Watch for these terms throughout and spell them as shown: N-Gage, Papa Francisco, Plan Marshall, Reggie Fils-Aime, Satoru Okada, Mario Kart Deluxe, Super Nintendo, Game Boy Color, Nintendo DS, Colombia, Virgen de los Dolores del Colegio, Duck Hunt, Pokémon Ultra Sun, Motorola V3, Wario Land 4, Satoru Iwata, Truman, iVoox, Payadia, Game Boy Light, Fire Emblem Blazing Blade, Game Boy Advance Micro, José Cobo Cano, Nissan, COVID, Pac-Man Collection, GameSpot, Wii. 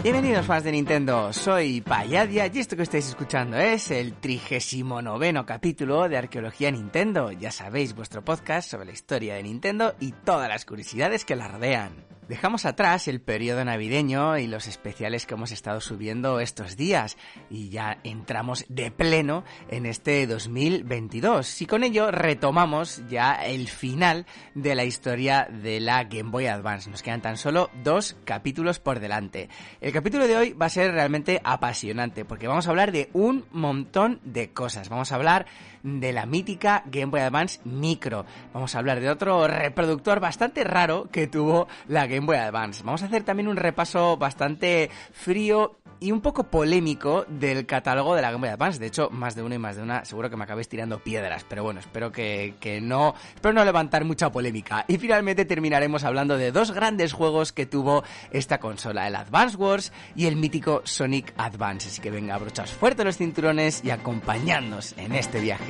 Bienvenidos fans de Nintendo, soy Payadia y esto que estáis escuchando es el 39º capítulo de Arqueología Nintendo. Ya sabéis, vuestro podcast sobre la historia de Nintendo y todas las curiosidades que la rodean. Dejamos atrás el periodo navideño y los especiales que hemos estado subiendo estos días y ya entramos de pleno en este 2022 y con ello retomamos ya el final de la historia de la Game Boy Advance. Nos quedan tan solo 2 capítulos por delante. El capítulo de hoy va a ser realmente apasionante porque vamos a hablar de un montón de cosas. Vamos a hablar de la mítica Game Boy Advance Micro. Vamos a hablar de otro reproductor bastante raro que tuvo la Game Boy Advance. Vamos a hacer también un repaso bastante frío y un poco polémico del catálogo de la Game Boy Advance. De hecho, más de uno y más de una seguro que me acabéis tirando piedras. Pero bueno, espero que no levantar mucha polémica. Y finalmente terminaremos hablando de 2 grandes juegos que tuvo esta consola, el Advance Wars y el mítico Sonic Advance. Así que venga, abrochaos fuerte los cinturones y acompañadnos en este viaje.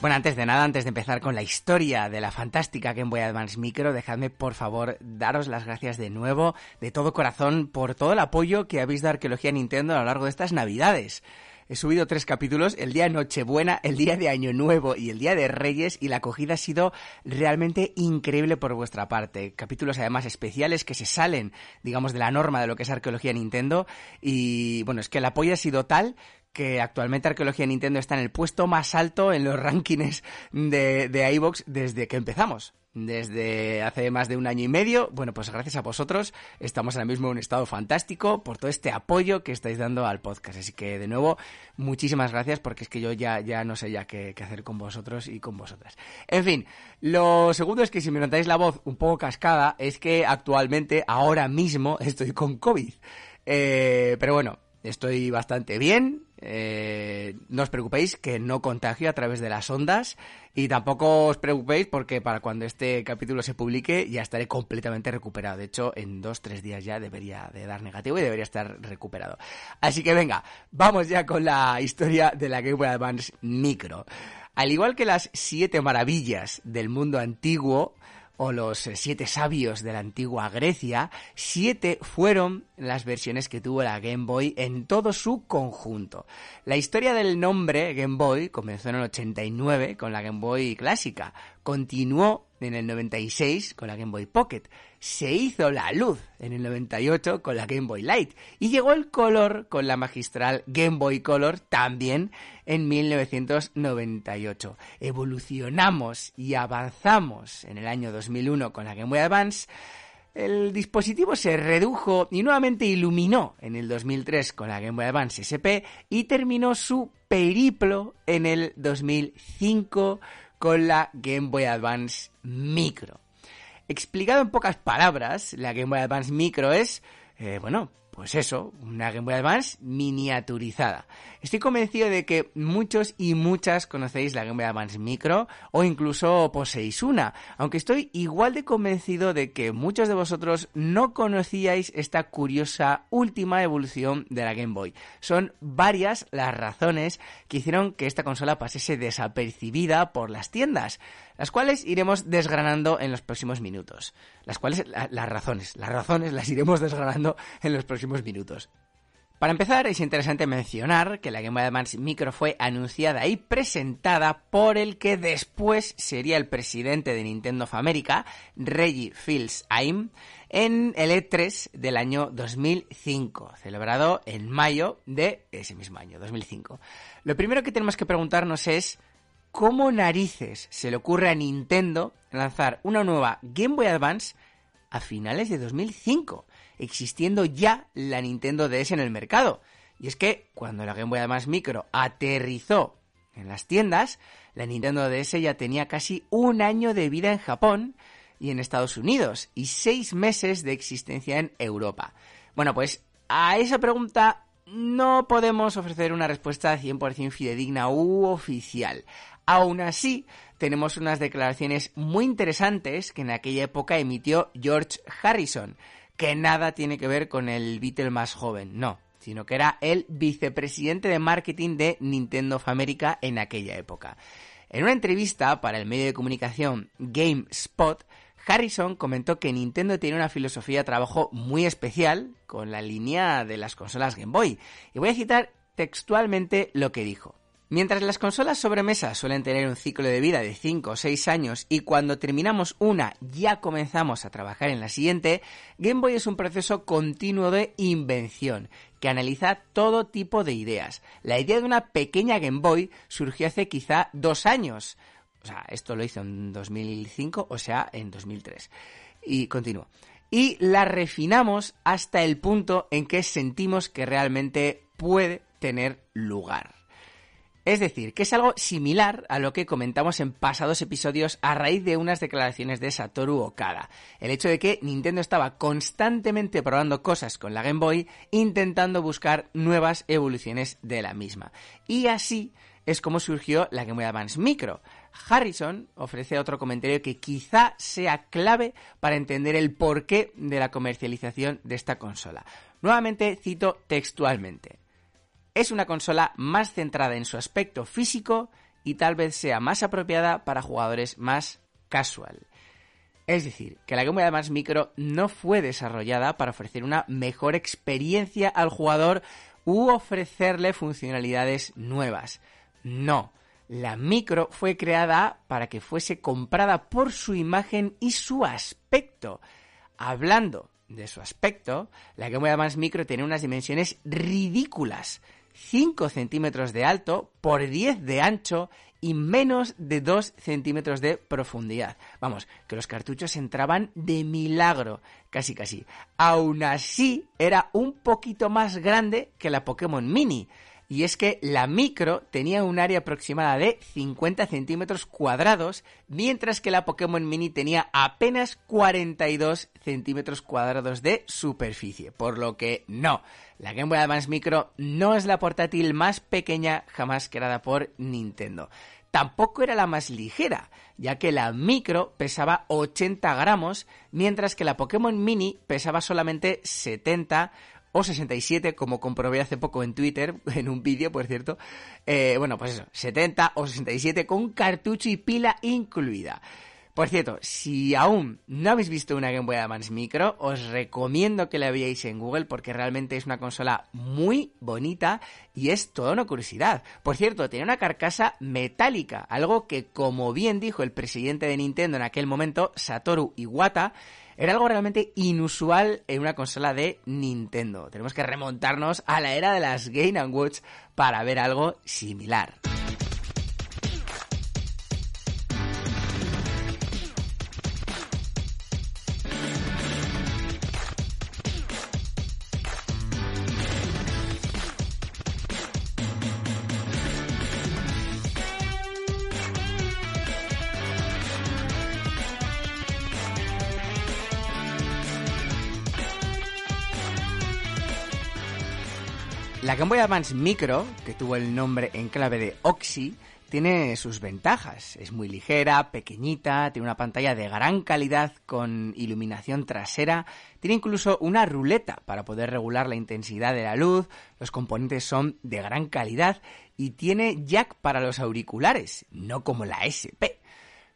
Bueno, antes de nada, antes de empezar con la historia de la fantástica Game Boy Advance Micro, dejadme por favor daros las gracias de nuevo, de todo corazón, por todo el apoyo que habéis dado a Arqueología Nintendo a lo largo de estas navidades. He subido 3 capítulos, el día de Nochebuena, el día de Año Nuevo y el día de Reyes, y la acogida ha sido realmente increíble por vuestra parte. Capítulos además especiales que se salen, digamos, de la norma de lo que es Arqueología Nintendo, y bueno, es que el apoyo ha sido tal que actualmente Arqueología Nintendo está en el puesto más alto en los rankings de iVoox desde que empezamos. Desde hace más de un año y medio, bueno, pues gracias a vosotros estamos ahora mismo en un estado fantástico por todo este apoyo que estáis dando al podcast. Así que, de nuevo, muchísimas gracias porque es que yo ya no sé ya qué hacer con vosotros y con vosotras. En fin, lo segundo es que si me notáis la voz un poco cascada es que actualmente, ahora mismo, estoy con COVID. Pero bueno, estoy bastante bien. No os preocupéis que no contagio a través de las ondas y tampoco os preocupéis porque para cuando este capítulo se publique ya estaré completamente recuperado. De hecho, en 2-3 días ya debería de dar negativo y debería estar recuperado. Así que venga, vamos ya con la historia de la Game Boy Advance Micro. Al igual que las 7 maravillas del mundo antiguo o los 7 sabios de la antigua Grecia, 7 fueron las versiones que tuvo la Game Boy en todo su conjunto. La historia del nombre Game Boy comenzó en el 89 con la Game Boy clásica, continuó en el 96 con la Game Boy Pocket, se hizo la luz en el 98 con la Game Boy Light y llegó el color con la magistral Game Boy Color también en 1998. Evolucionamos y avanzamos en el año 2001 con la Game Boy Advance. El dispositivo se redujo y nuevamente iluminó en el 2003 con la Game Boy Advance SP y terminó su periplo en el 2005 con la Game Boy Advance Micro. Explicado en pocas palabras, la Game Boy Advance Micro es, pues eso, una Game Boy Advance miniaturizada. Estoy convencido de que muchos y muchas conocéis la Game Boy Advance Micro o incluso poseéis una, aunque estoy igual de convencido de que muchos de vosotros no conocíais esta curiosa última evolución de la Game Boy. Son varias las razones que hicieron que esta consola pasase desapercibida por las tiendas, las cuales iremos desgranando en los próximos minutos. Las razones las iremos desgranando en los próximos minutos. Para empezar, es interesante mencionar que la Game Boy Advance Micro fue anunciada y presentada por el que después sería el presidente de Nintendo of America, Reggie Fils-Aime, en el E3 del año 2005, celebrado en mayo de ese mismo año, 2005. Lo primero que tenemos que preguntarnos es ¿cómo narices se le ocurre a Nintendo lanzar una nueva Game Boy Advance a finales de 2005, existiendo ya la Nintendo DS en el mercado? Y es que cuando la Game Boy Advance Micro aterrizó en las tiendas, la Nintendo DS ya tenía casi un año de vida en Japón y en Estados Unidos, y 6 meses de existencia en Europa. Bueno, pues a esa pregunta no podemos ofrecer una respuesta 100% fidedigna u oficial. Aún así, tenemos unas declaraciones muy interesantes que en aquella época emitió George Harrison, que nada tiene que ver con el Beatle más joven, no, sino que era el vicepresidente de marketing de Nintendo of America en aquella época. En una entrevista para el medio de comunicación GameSpot, Harrison comentó que Nintendo tiene una filosofía de trabajo muy especial con la línea de las consolas Game Boy. Y voy a citar textualmente lo que dijo. Mientras las consolas sobremesa suelen tener un ciclo de vida de 5 o 6 años y cuando terminamos una ya comenzamos a trabajar en la siguiente, Game Boy es un proceso continuo de invención que analiza todo tipo de ideas. La idea de una pequeña Game Boy surgió hace quizá 2 años. O sea, esto lo hizo en 2005, o sea, en 2003. Y continúo. Y la refinamos hasta el punto en que sentimos que realmente puede tener lugar. Es decir, que es algo similar a lo que comentamos en pasados episodios a raíz de unas declaraciones de Satoru Okada. El hecho de que Nintendo estaba constantemente probando cosas con la Game Boy, intentando buscar nuevas evoluciones de la misma. Y así es como surgió la Game Boy Advance Micro. Harrison ofrece otro comentario que quizá sea clave para entender el porqué de la comercialización de esta consola. Nuevamente cito textualmente. Es una consola más centrada en su aspecto físico y tal vez sea más apropiada para jugadores más casual. Es decir, que la Game Boy Advance Micro no fue desarrollada para ofrecer una mejor experiencia al jugador u ofrecerle funcionalidades nuevas. No, la Micro fue creada para que fuese comprada por su imagen y su aspecto. Hablando de su aspecto, la Game Boy Advance Micro tiene unas dimensiones ridículas. 5 centímetros de alto por 10 de ancho y menos de 2 centímetros de profundidad. Vamos, que los cartuchos entraban de milagro, casi casi. Aún así, era un poquito más grande que la Pokémon Mini. Y es que la Micro tenía un área aproximada de 50 centímetros cuadrados, mientras que la Pokémon Mini tenía apenas 42 centímetros cuadrados de superficie. Por lo que no, la Game Boy Advance Micro no es la portátil más pequeña jamás creada por Nintendo. Tampoco era la más ligera, ya que la Micro pesaba 80 gramos, mientras que la Pokémon Mini pesaba solamente 70 o 67, como comprobé hace poco en Twitter, en un vídeo, por cierto. Bueno, pues eso, 70 o 67 con cartucho y pila incluida. Por cierto, si aún no habéis visto una Game Boy Advance Micro, os recomiendo que la veáis en Google porque realmente es una consola muy bonita y es toda una curiosidad. Por cierto, tiene una carcasa metálica, algo que, como bien dijo el presidente de Nintendo en aquel momento, Satoru Iwata, era algo realmente inusual en una consola de Nintendo. Tenemos que remontarnos a la era de las Game & Watch para ver algo similar. La Game Boy Advance Micro, que tuvo el nombre en clave de Oxy, tiene sus ventajas. Es muy ligera, pequeñita, tiene una pantalla de gran calidad con iluminación trasera, tiene incluso una ruleta para poder regular la intensidad de la luz, los componentes son de gran calidad y tiene jack para los auriculares, no como la SP.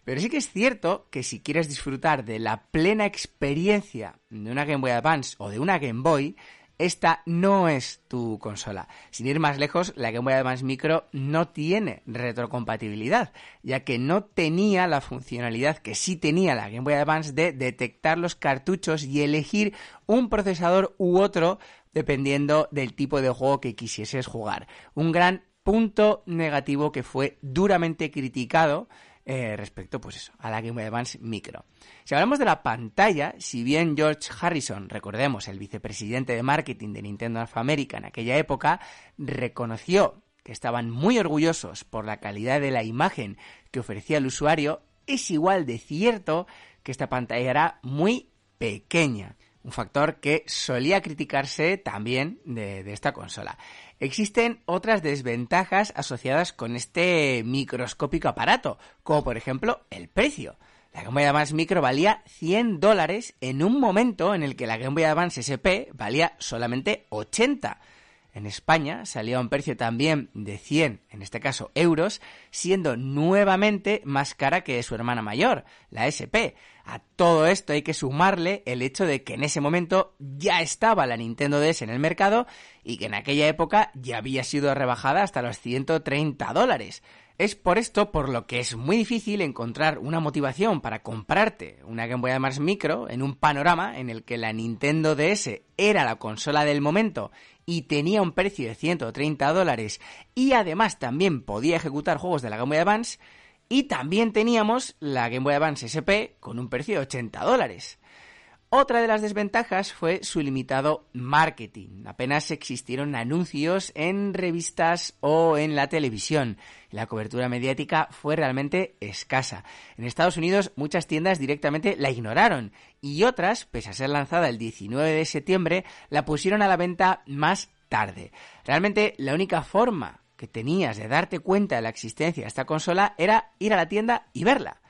Pero sí que es cierto que si quieres disfrutar de la plena experiencia de una Game Boy Advance o de una Game Boy, esta no es tu consola. Sin ir más lejos, la Game Boy Advance Micro no tiene retrocompatibilidad, ya que no tenía la funcionalidad que sí tenía la Game Boy Advance de detectar los cartuchos y elegir un procesador u otro dependiendo del tipo de juego que quisieses jugar. Un gran punto negativo que fue duramente criticado respecto, pues eso, a la Game Boy Advance Micro. Si hablamos de la pantalla, si bien George Harrison, recordemos, el vicepresidente de marketing de Nintendo of America en aquella época, reconoció que estaban muy orgullosos por la calidad de la imagen que ofrecía el usuario, es igual de cierto que esta pantalla era muy pequeña, un factor que solía criticarse también de esta consola. Existen otras desventajas asociadas con este microscópico aparato, como por ejemplo el precio. La Game Boy Advance Micro valía $100 en un momento en el que la Game Boy Advance SP valía solamente 80. En España salía a un precio también de 100, en este caso euros, siendo nuevamente más cara que su hermana mayor, la SP. A todo esto hay que sumarle el hecho de que en ese momento ya estaba la Nintendo DS en el mercado y que en aquella época ya había sido rebajada hasta los $130. Es por esto por lo que es muy difícil encontrar una motivación para comprarte una Game Boy Advance Micro en un panorama en el que la Nintendo DS era la consola del momento y tenía un precio de $130 y además también podía ejecutar juegos de la Game Boy Advance, y también teníamos la Game Boy Advance SP con un precio de $80. Otra de las desventajas fue su limitado marketing. Apenas existieron anuncios en revistas o en la televisión. La cobertura mediática fue realmente escasa. En Estados Unidos muchas tiendas directamente la ignoraron y otras, pese a ser lanzada el 19 de septiembre, la pusieron a la venta más tarde. Realmente la única forma que tenías de darte cuenta de la existencia de esta consola era ir a la tienda y verla.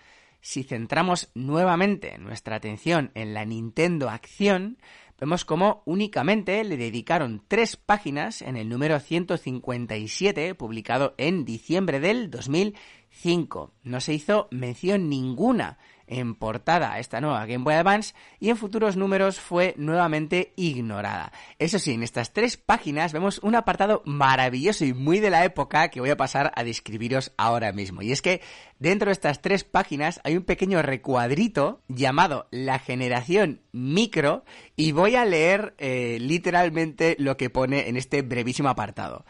Si centramos nuevamente nuestra atención en la Nintendo Acción, vemos cómo únicamente le dedicaron 3 páginas en el número 157, publicado en diciembre del 2005. No se hizo mención ninguna en portada a esta nueva Game Boy Advance y en futuros números fue nuevamente ignorada. Eso sí, en estas 3 páginas vemos un apartado maravilloso y muy de la época que voy a pasar a describiros ahora mismo. Y es que dentro de estas 3 páginas hay un pequeño recuadrito llamado La Generación Micro y voy a leer literalmente lo que pone en este brevísimo apartado.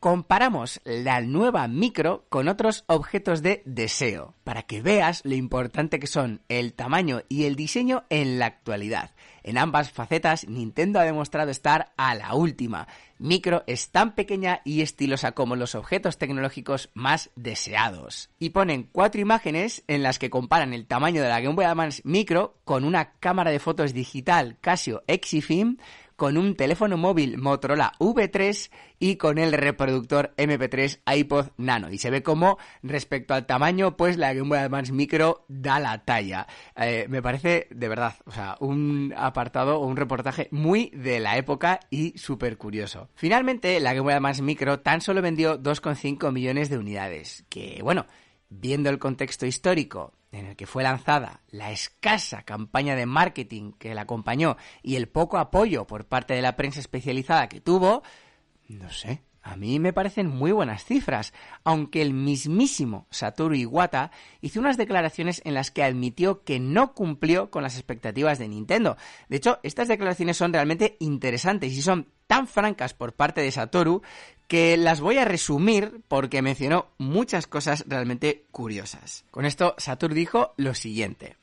Comparamos la nueva micro con otros objetos de deseo para que veas lo importante que son el tamaño y el diseño en la actualidad. En ambas facetas, Nintendo ha demostrado estar a la última. Micro es tan pequeña y estilosa como los objetos tecnológicos más deseados. Y ponen 4 imágenes en las que comparan el tamaño de la Game Boy Advance Micro con una cámara de fotos digital Casio Exilim, con un teléfono móvil Motorola V3 y con el reproductor MP3 iPod Nano. Y se ve como, respecto al tamaño, pues la Game Boy Advance Micro da la talla. Me parece, de verdad, o sea, un apartado o un reportaje muy de la época y súper curioso. Finalmente, la Game Boy Advance Micro tan solo vendió 2,5 millones de unidades. Que, bueno, viendo el contexto histórico en el que fue lanzada, la escasa campaña de marketing que la acompañó y el poco apoyo por parte de la prensa especializada que tuvo, no sé, a mí me parecen muy buenas cifras, aunque el mismísimo Satoru Iwata hizo unas declaraciones en las que admitió que no cumplió con las expectativas de Nintendo. De hecho, estas declaraciones son realmente interesantes y son tan francas por parte de Satoru que las voy a resumir porque mencionó muchas cosas realmente curiosas. Con esto, Satoru dijo lo siguiente: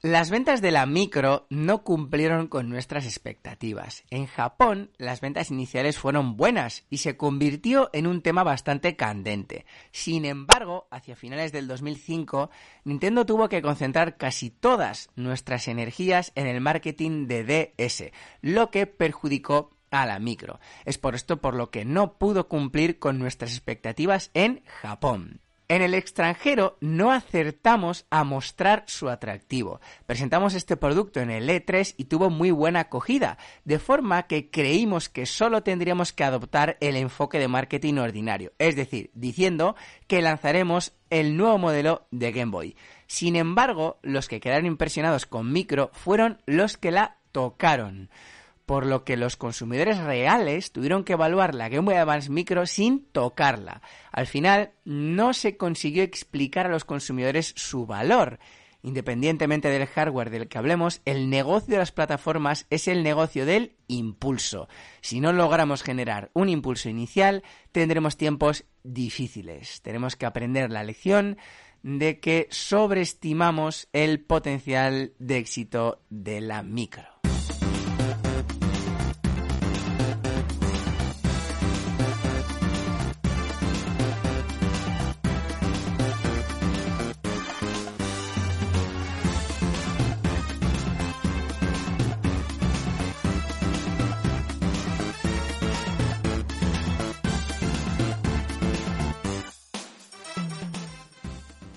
las ventas de la micro no cumplieron con nuestras expectativas. En Japón, las ventas iniciales fueron buenas y se convirtió en un tema bastante candente. Sin embargo, hacia finales del 2005, Nintendo tuvo que concentrar casi todas nuestras energías en el marketing de DS, lo que perjudicó a la micro. Es por esto por lo que no pudo cumplir con nuestras expectativas en Japón. En el extranjero no acertamos a mostrar su atractivo. Presentamos este producto en el E3 y tuvo muy buena acogida, de forma que creímos que solo tendríamos que adoptar el enfoque de marketing ordinario, es decir, diciendo que lanzaremos el nuevo modelo de Game Boy. Sin embargo, los que quedaron impresionados con Micro fueron los que la tocaron, por lo que los consumidores reales tuvieron que evaluar la Game Boy Advance Micro sin tocarla. Al final, no se consiguió explicar a los consumidores su valor. Independientemente del hardware del que hablemos, el negocio de las plataformas es el negocio del impulso. Si no logramos generar un impulso inicial, tendremos tiempos difíciles. Tenemos que aprender la lección de que sobreestimamos el potencial de éxito de la micro.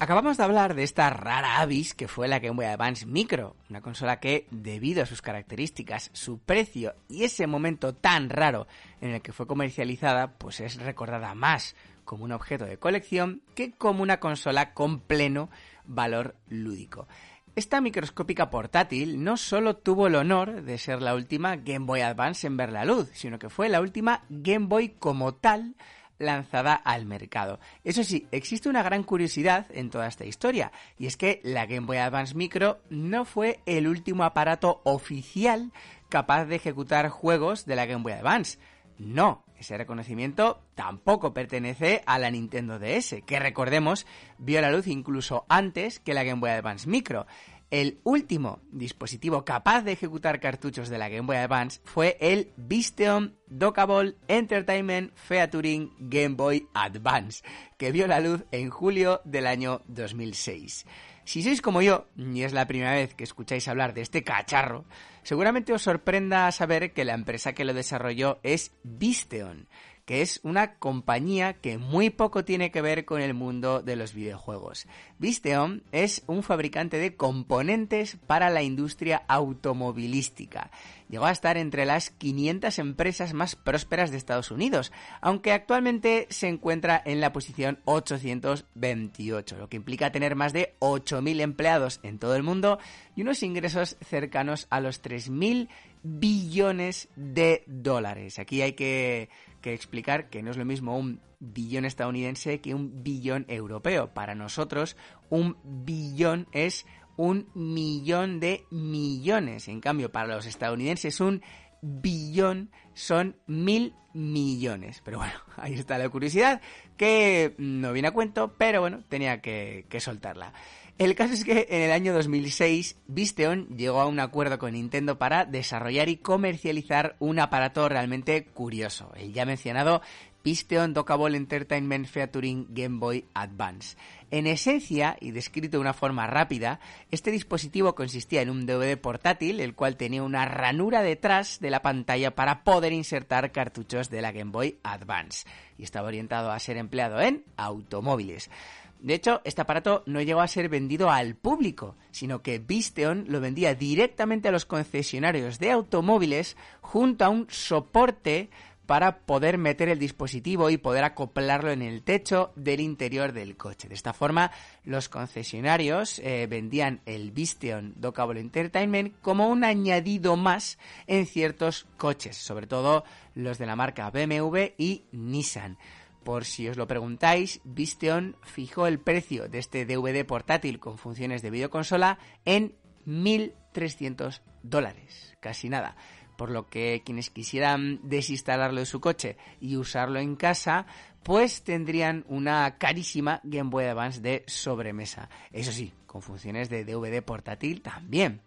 Acabamos de hablar de esta rara avis que fue la Game Boy Advance Micro, una consola que, debido a sus características, su precio y ese momento tan raro en el que fue comercializada, pues es recordada más como un objeto de colección que como una consola con pleno valor lúdico. Esta microscópica portátil no solo tuvo el honor de ser la última Game Boy Advance en ver la luz, sino que fue la última Game Boy como tal lanzada al mercado. Eso sí, existe una gran curiosidad en toda esta historia, y es que la Game Boy Advance Micro no fue el último aparato oficial capaz de ejecutar juegos de la Game Boy Advance. No, ese reconocimiento tampoco pertenece a la Nintendo DS, que recordemos vio la luz incluso antes que la Game Boy Advance Micro. El último dispositivo capaz de ejecutar cartuchos de la Game Boy Advance fue el Visteon Dockable Entertainment Featuring Game Boy Advance, que vio la luz en julio del año 2006. Si sois como yo, y es la primera vez que escucháis hablar de este cacharro, seguramente os sorprenda saber que la empresa que lo desarrolló es Visteon, que es una compañía que muy poco tiene que ver con el mundo de los videojuegos. Visteon es un fabricante de componentes para la industria automovilística. Llegó a estar entre las 500 empresas más prósperas de Estados Unidos, aunque actualmente se encuentra en la posición 828, lo que implica tener más de 8.000 empleados en todo el mundo y unos ingresos cercanos a los 3.000 billones de dólares. Aquí hay que explicar que no es lo mismo un billón estadounidense que un billón europeo. Para nosotros, un billón es un millón de millones. En cambio, para los estadounidenses, un billón son 1.000 millones. Pero bueno, ahí está la curiosidad, que no viene a cuento, pero bueno, tenía que soltarla. El caso es que en el año 2006, Visteon llegó a un acuerdo con Nintendo para desarrollar y comercializar un aparato realmente curioso, el ya mencionado Visteon Dockable Entertainment Featuring Game Boy Advance. En esencia, y descrito de una forma rápida, este dispositivo consistía en un DVD portátil, el cual tenía una ranura detrás de la pantalla para poder insertar cartuchos de la Game Boy Advance, y estaba orientado a ser empleado en automóviles. De hecho, este aparato no llegó a ser vendido al público, sino que Visteon lo vendía directamente a los concesionarios de automóviles junto a un soporte para poder meter el dispositivo y poder acoplarlo en el techo del interior del coche. De esta forma, los concesionarios vendían el Visteon Dockable Entertainment como un añadido más en ciertos coches, sobre todo los de la marca BMW y Nissan. Por si os lo preguntáis, Visteon fijó el precio de este DVD portátil con funciones de videoconsola en $1.300, casi nada. Por lo que quienes quisieran desinstalarlo de su coche y usarlo en casa, pues tendrían una carísima Game Boy Advance de sobremesa. Eso sí, con funciones de DVD portátil también.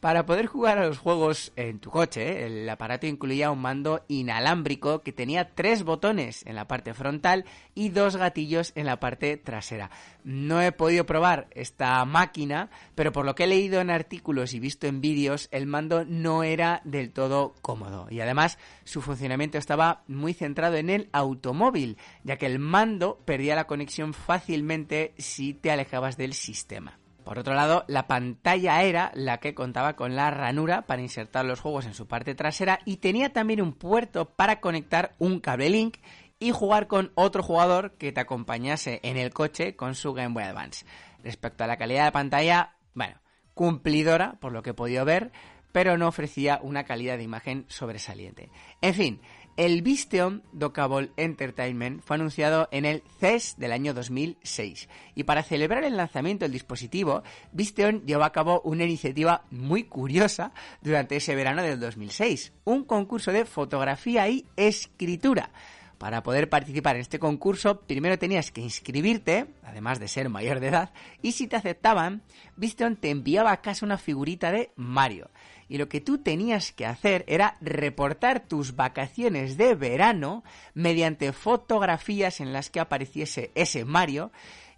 Para poder jugar a los juegos en tu coche, el aparato incluía un mando inalámbrico que tenía 3 botones en la parte frontal y 2 gatillos en la parte trasera. No he podido probar esta máquina, pero por lo que he leído en artículos y visto en vídeos, el mando no era del todo cómodo. Y además, su funcionamiento estaba muy centrado en el automóvil, ya que el mando perdía la conexión fácilmente si te alejabas del sistema. Por otro lado, la pantalla era la que contaba con la ranura para insertar los juegos en su parte trasera y tenía también un puerto para conectar un cable link y jugar con otro jugador que te acompañase en el coche con su Game Boy Advance. Respecto a la calidad de pantalla, bueno, cumplidora por lo que he podido ver, pero no ofrecía una calidad de imagen sobresaliente. En fin, el Visteon Dockable Entertainment fue anunciado en el CES del año 2006 y para celebrar el lanzamiento del dispositivo, Visteon llevó a cabo una iniciativa muy curiosa durante ese verano del 2006, un concurso de fotografía y escritura. Para poder participar en este concurso, primero tenías que inscribirte, además de ser mayor de edad, y si te aceptaban, Visteon te enviaba a casa una figurita de Mario. Y lo que tú tenías que hacer era reportar tus vacaciones de verano mediante fotografías en las que apareciese ese Mario,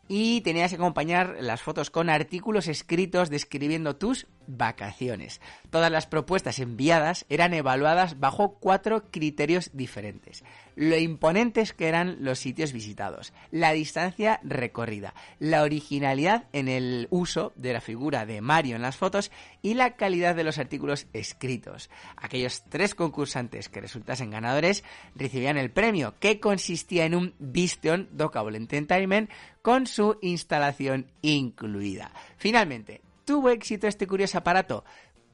y tenías que acompañar las fotos con artículos escritos describiendo tus vacaciones. Todas las propuestas enviadas eran evaluadas bajo 4 criterios diferentes: lo imponentes que eran los sitios visitados, la distancia recorrida, la originalidad en el uso de la figura de Mario en las fotos y la calidad de los artículos escritos. Aquellos 3 concursantes que resultasen ganadores recibían el premio, que consistía en un Visteon Dockable Entertainment con su instalación incluida. Finalmente, ¿tuvo éxito este curioso aparato?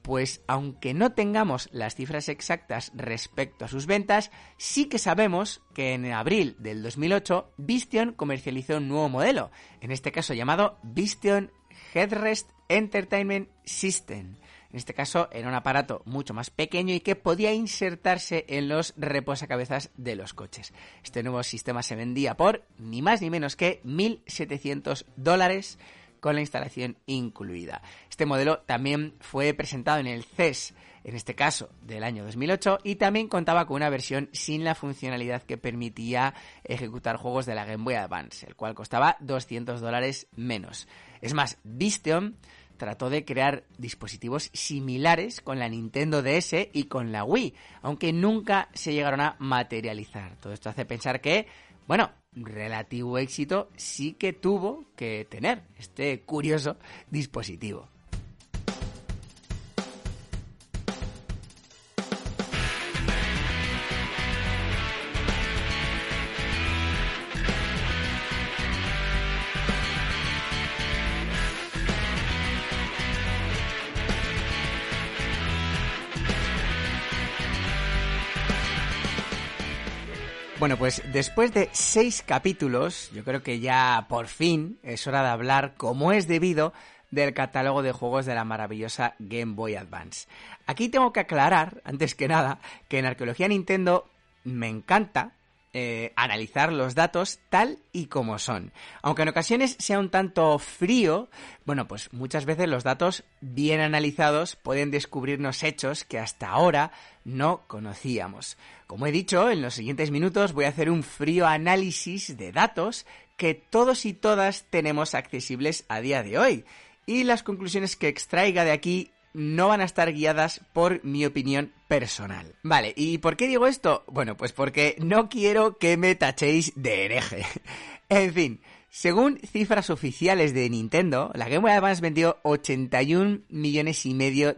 Pues aunque no tengamos las cifras exactas respecto a sus ventas, sí que sabemos que en abril del 2008 Visteon comercializó un nuevo modelo, en este caso llamado Visteon Headrest Entertainment System. En este caso era un aparato mucho más pequeño y que podía insertarse en los reposacabezas de los coches. Este nuevo sistema se vendía por ni más ni menos que $1,700 con la instalación incluida. Este modelo también fue presentado en el CES, en este caso del año 2008, y también contaba con una versión sin la funcionalidad que permitía ejecutar juegos de la Game Boy Advance, el cual costaba $200 menos. Es más, Visteon trató de crear dispositivos similares con la Nintendo DS y con la Wii, aunque nunca se llegaron a materializar. Todo esto hace pensar que, bueno, relativo éxito sí que tuvo que tener este curioso dispositivo. Bueno, pues después de 6 capítulos, yo creo que ya por fin es hora de hablar, como es debido, del catálogo de juegos de la maravillosa Game Boy Advance. Aquí tengo que aclarar, antes que nada, que en Arqueología Nintendo me encanta analizar los datos tal y como son. Aunque en ocasiones sea un tanto frío, bueno, pues muchas veces los datos bien analizados pueden descubrirnos hechos que hasta ahora no conocíamos. Como he dicho, en los siguientes minutos voy a hacer un frío análisis de datos que todos y todas tenemos accesibles a día de hoy. Y las conclusiones que extraiga de aquí no van a estar guiadas por mi opinión personal. Vale, ¿y por qué digo esto? Bueno, pues porque no quiero que me tachéis de hereje. En fin, según cifras oficiales de Nintendo, la Game Boy Advance vendió 81,5 millones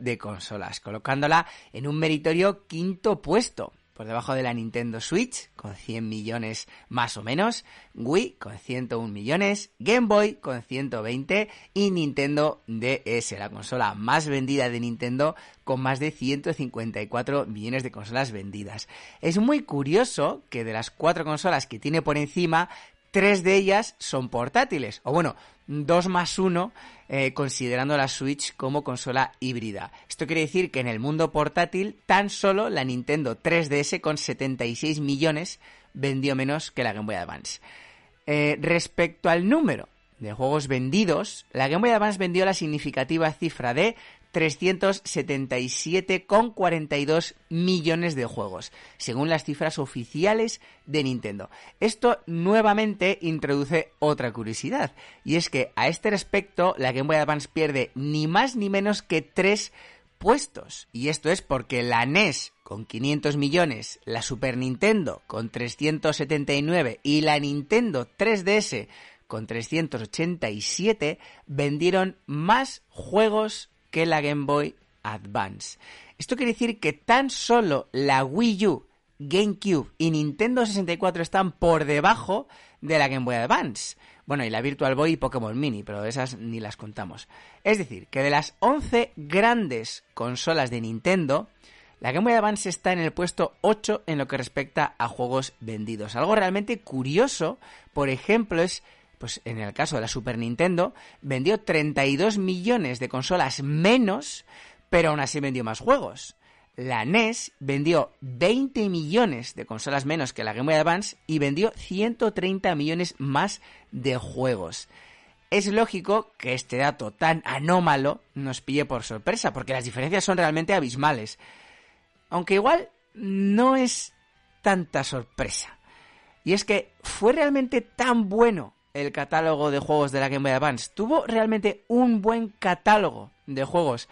de consolas, colocándola en un meritorio 5º puesto, por debajo de la Nintendo Switch, con 100 millones más o menos, Wii con 101 millones, Game Boy con 120 y Nintendo DS, la consola más vendida de Nintendo, con más de 154 millones de consolas vendidas. Es muy curioso que de las 4 consolas que tiene por encima, 3 de ellas son portátiles, o bueno, 2+1, considerando la Switch como consola híbrida. Esto quiere decir que en el mundo portátil, tan solo la Nintendo 3DS con 76 millones vendió menos que la Game Boy Advance. Respecto al número de juegos vendidos, la Game Boy Advance vendió la significativa cifra de 377,42 millones de juegos, según las cifras oficiales de Nintendo. Esto nuevamente introduce otra curiosidad, y es que a este respecto la Game Boy Advance pierde ni más ni menos que 3 puestos, y esto es porque la NES con 500 millones, la Super Nintendo con 379 y la Nintendo 3DS con 387 vendieron más juegos que la Game Boy Advance. Esto quiere decir que tan solo la Wii U, GameCube y Nintendo 64 están por debajo de la Game Boy Advance. Bueno, y la Virtual Boy y Pokémon Mini, pero esas ni las contamos. Es decir, que de las 11 grandes consolas de Nintendo, la Game Boy Advance está en el puesto 8 en lo que respecta a juegos vendidos. Algo realmente curioso, por ejemplo, es, pues en el caso de la Super Nintendo, vendió 32 millones de consolas menos, pero aún así vendió más juegos. La NES vendió 20 millones de consolas menos que la Game Boy Advance y vendió 130 millones más de juegos. Es lógico que este dato tan anómalo nos pille por sorpresa, porque las diferencias son realmente abismales. Aunque igual no es tanta sorpresa. Y es que fue realmente tan bueno el catálogo de juegos de la Game Boy Advance. Tuvo realmente un buen catálogo de juegos.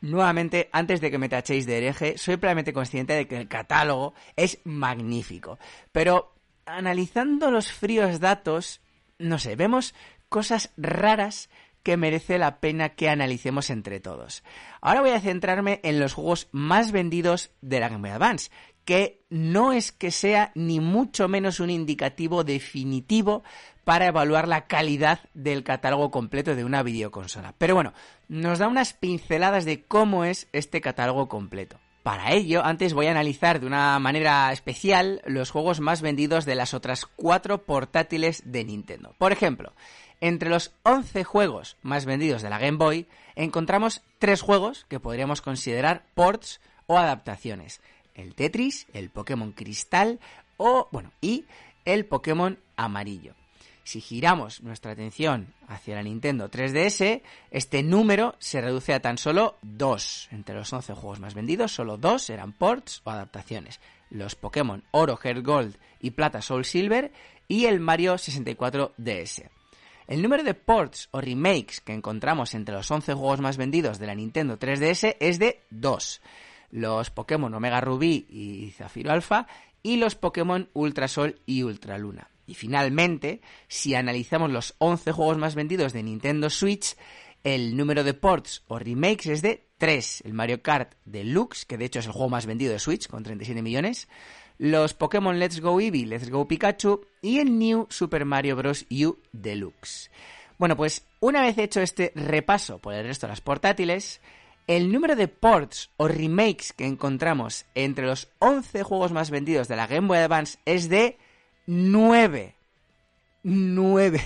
Nuevamente, antes de que me tachéis de hereje, soy plenamente consciente de que el catálogo es magnífico. Pero analizando los fríos datos, no sé, vemos cosas raras que merece la pena que analicemos entre todos. Ahora voy a centrarme en los juegos más vendidos de la Game Boy Advance, que no es que sea ni mucho menos un indicativo definitivo para evaluar la calidad del catálogo completo de una videoconsola. Pero bueno, nos da unas pinceladas de cómo es este catálogo completo. Para ello, antes voy a analizar de una manera especial los juegos más vendidos de las otras 4 portátiles de Nintendo. Por ejemplo, entre los 11 juegos más vendidos de la Game Boy, encontramos 3 juegos que podríamos considerar ports o adaptaciones. El Tetris, el Pokémon Cristal y el Pokémon Amarillo. Si giramos nuestra atención hacia la Nintendo 3DS, este número se reduce a tan solo 2. Entre los 11 juegos más vendidos, solo 2 eran ports o adaptaciones. Los Pokémon Oro, Heart Gold y Plata, Soul Silver y el Mario 64 DS. El número de ports o remakes que encontramos entre los 11 juegos más vendidos de la Nintendo 3DS es de 2. Los Pokémon Omega Rubí y Zafiro Alfa y los Pokémon Ultra Sol y Ultra Luna. Y finalmente, si analizamos los 11 juegos más vendidos de Nintendo Switch, el número de ports o remakes es de 3. El Mario Kart Deluxe, que de hecho es el juego más vendido de Switch, con 37 millones... los Pokémon Let's Go Eevee, Let's Go Pikachu y el New Super Mario Bros. U Deluxe. Bueno, pues una vez hecho este repaso por el resto de las portátiles, el número de ports o remakes que encontramos entre los 11 juegos más vendidos de la Game Boy Advance es de 9. 9.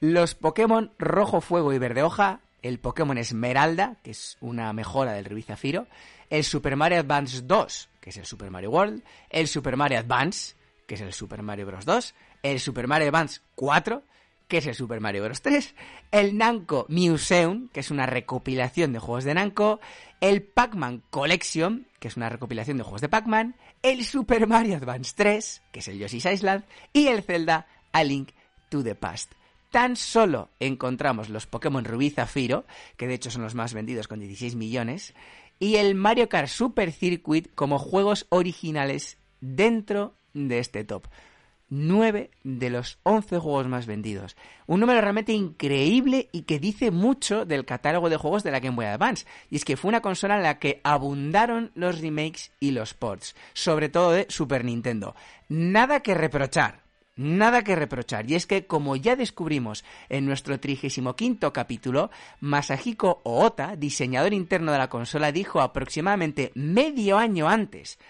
Los Pokémon Rojo Fuego y Verde Hoja, el Pokémon Esmeralda, que es una mejora del Rubí Zafiro, el Super Mario Advance 2, que es el Super Mario World, el Super Mario Advance, que es el Super Mario Bros. 2, el Super Mario Advance 4, que es el Super Mario Bros. 3, el Namco Museum, que es una recopilación de juegos de Namco, el Pac-Man Collection, que es una recopilación de juegos de Pac-Man, el Super Mario Advance 3, que es el Yoshi's Island, y el Zelda A Link to the Past. Tan solo encontramos los Pokémon Rubí y Zafiro, que de hecho son los más vendidos con 16 millones, y el Mario Kart Super Circuit como juegos originales dentro de este top. 9 de los 11 juegos más vendidos. Un número realmente increíble y que dice mucho del catálogo de juegos de la Game Boy Advance. Y es que fue una consola en la que abundaron los remakes y los ports, sobre todo de Super Nintendo. Nada que reprochar. Y es que, como ya descubrimos en nuestro 35º capítulo, Masahiko Ohta, diseñador interno de la consola, dijo aproximadamente medio año antes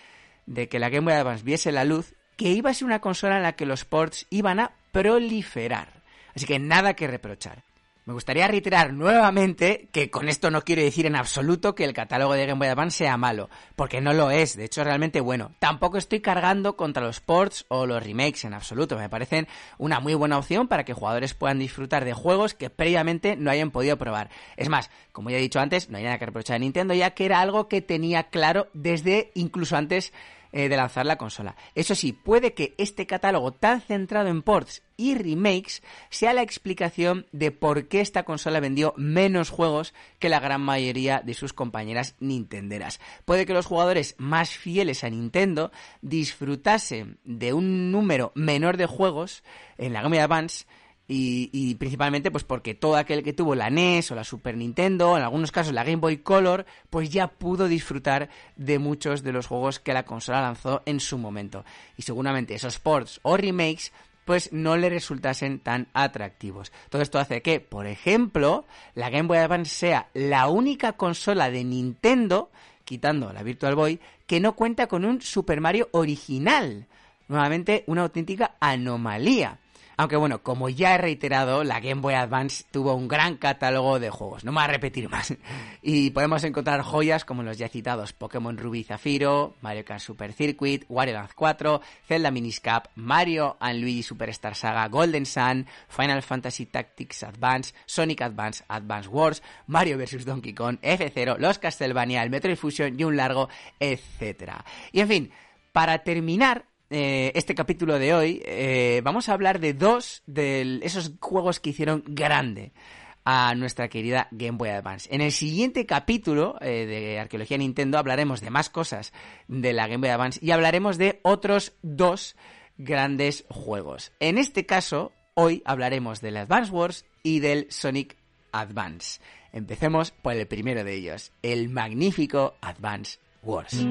de que la Game Boy Advance viese la luz que iba a ser una consola en la que los ports iban a proliferar. Así que nada que reprochar. Me gustaría reiterar nuevamente que con esto no quiero decir en absoluto que el catálogo de Game Boy Advance sea malo, porque no lo es, de hecho es realmente bueno. Tampoco estoy cargando contra los ports o los remakes en absoluto, me parecen una muy buena opción para que jugadores puedan disfrutar de juegos que previamente no hayan podido probar. Es más, como ya he dicho antes, no hay nada que reprochar a Nintendo, ya que era algo que tenía claro desde incluso antes de lanzar la consola. Eso sí, puede que este catálogo tan centrado en ports y remakes sea la explicación de por qué esta consola vendió menos juegos que la gran mayoría de sus compañeras nintenderas. Puede que los jugadores más fieles a Nintendo disfrutasen de un número menor de juegos en la Game Boy Advance y principalmente pues porque todo aquel que tuvo la NES o la Super Nintendo, en algunos casos la Game Boy Color, pues ya pudo disfrutar de muchos de los juegos que la consola lanzó en su momento. Y seguramente esos ports o remakes pues no le resultasen tan atractivos. Todo esto hace que, por ejemplo, la Game Boy Advance sea la única consola de Nintendo, quitando la Virtual Boy, que no cuenta con un Super Mario original. Nuevamente, una auténtica anomalía. Aunque bueno, como ya he reiterado, la Game Boy Advance tuvo un gran catálogo de juegos, no me voy a repetir más. Y podemos encontrar joyas como los ya citados Pokémon Rubí y Zafiro, Mario Kart Super Circuit, Wario Land 4, Zelda Minish Cap, Mario & Luigi Superstar Saga Golden Sun, Final Fantasy Tactics Advance, Sonic Advance, Advance Wars, Mario vs Donkey Kong, F-Zero, los Castlevania, el Metroid Fusion y un largo etcétera. Y en fin, para terminar este capítulo de hoy, vamos a hablar de dos de esos juegos que hicieron grande a nuestra querida Game Boy Advance. En el siguiente capítulo de Arqueología Nintendo hablaremos de más cosas de la Game Boy Advance y hablaremos de otros dos grandes juegos. En este caso, hoy hablaremos del Advance Wars y del Sonic Advance. Empecemos por el primero de ellos, el magnífico Advance Wars.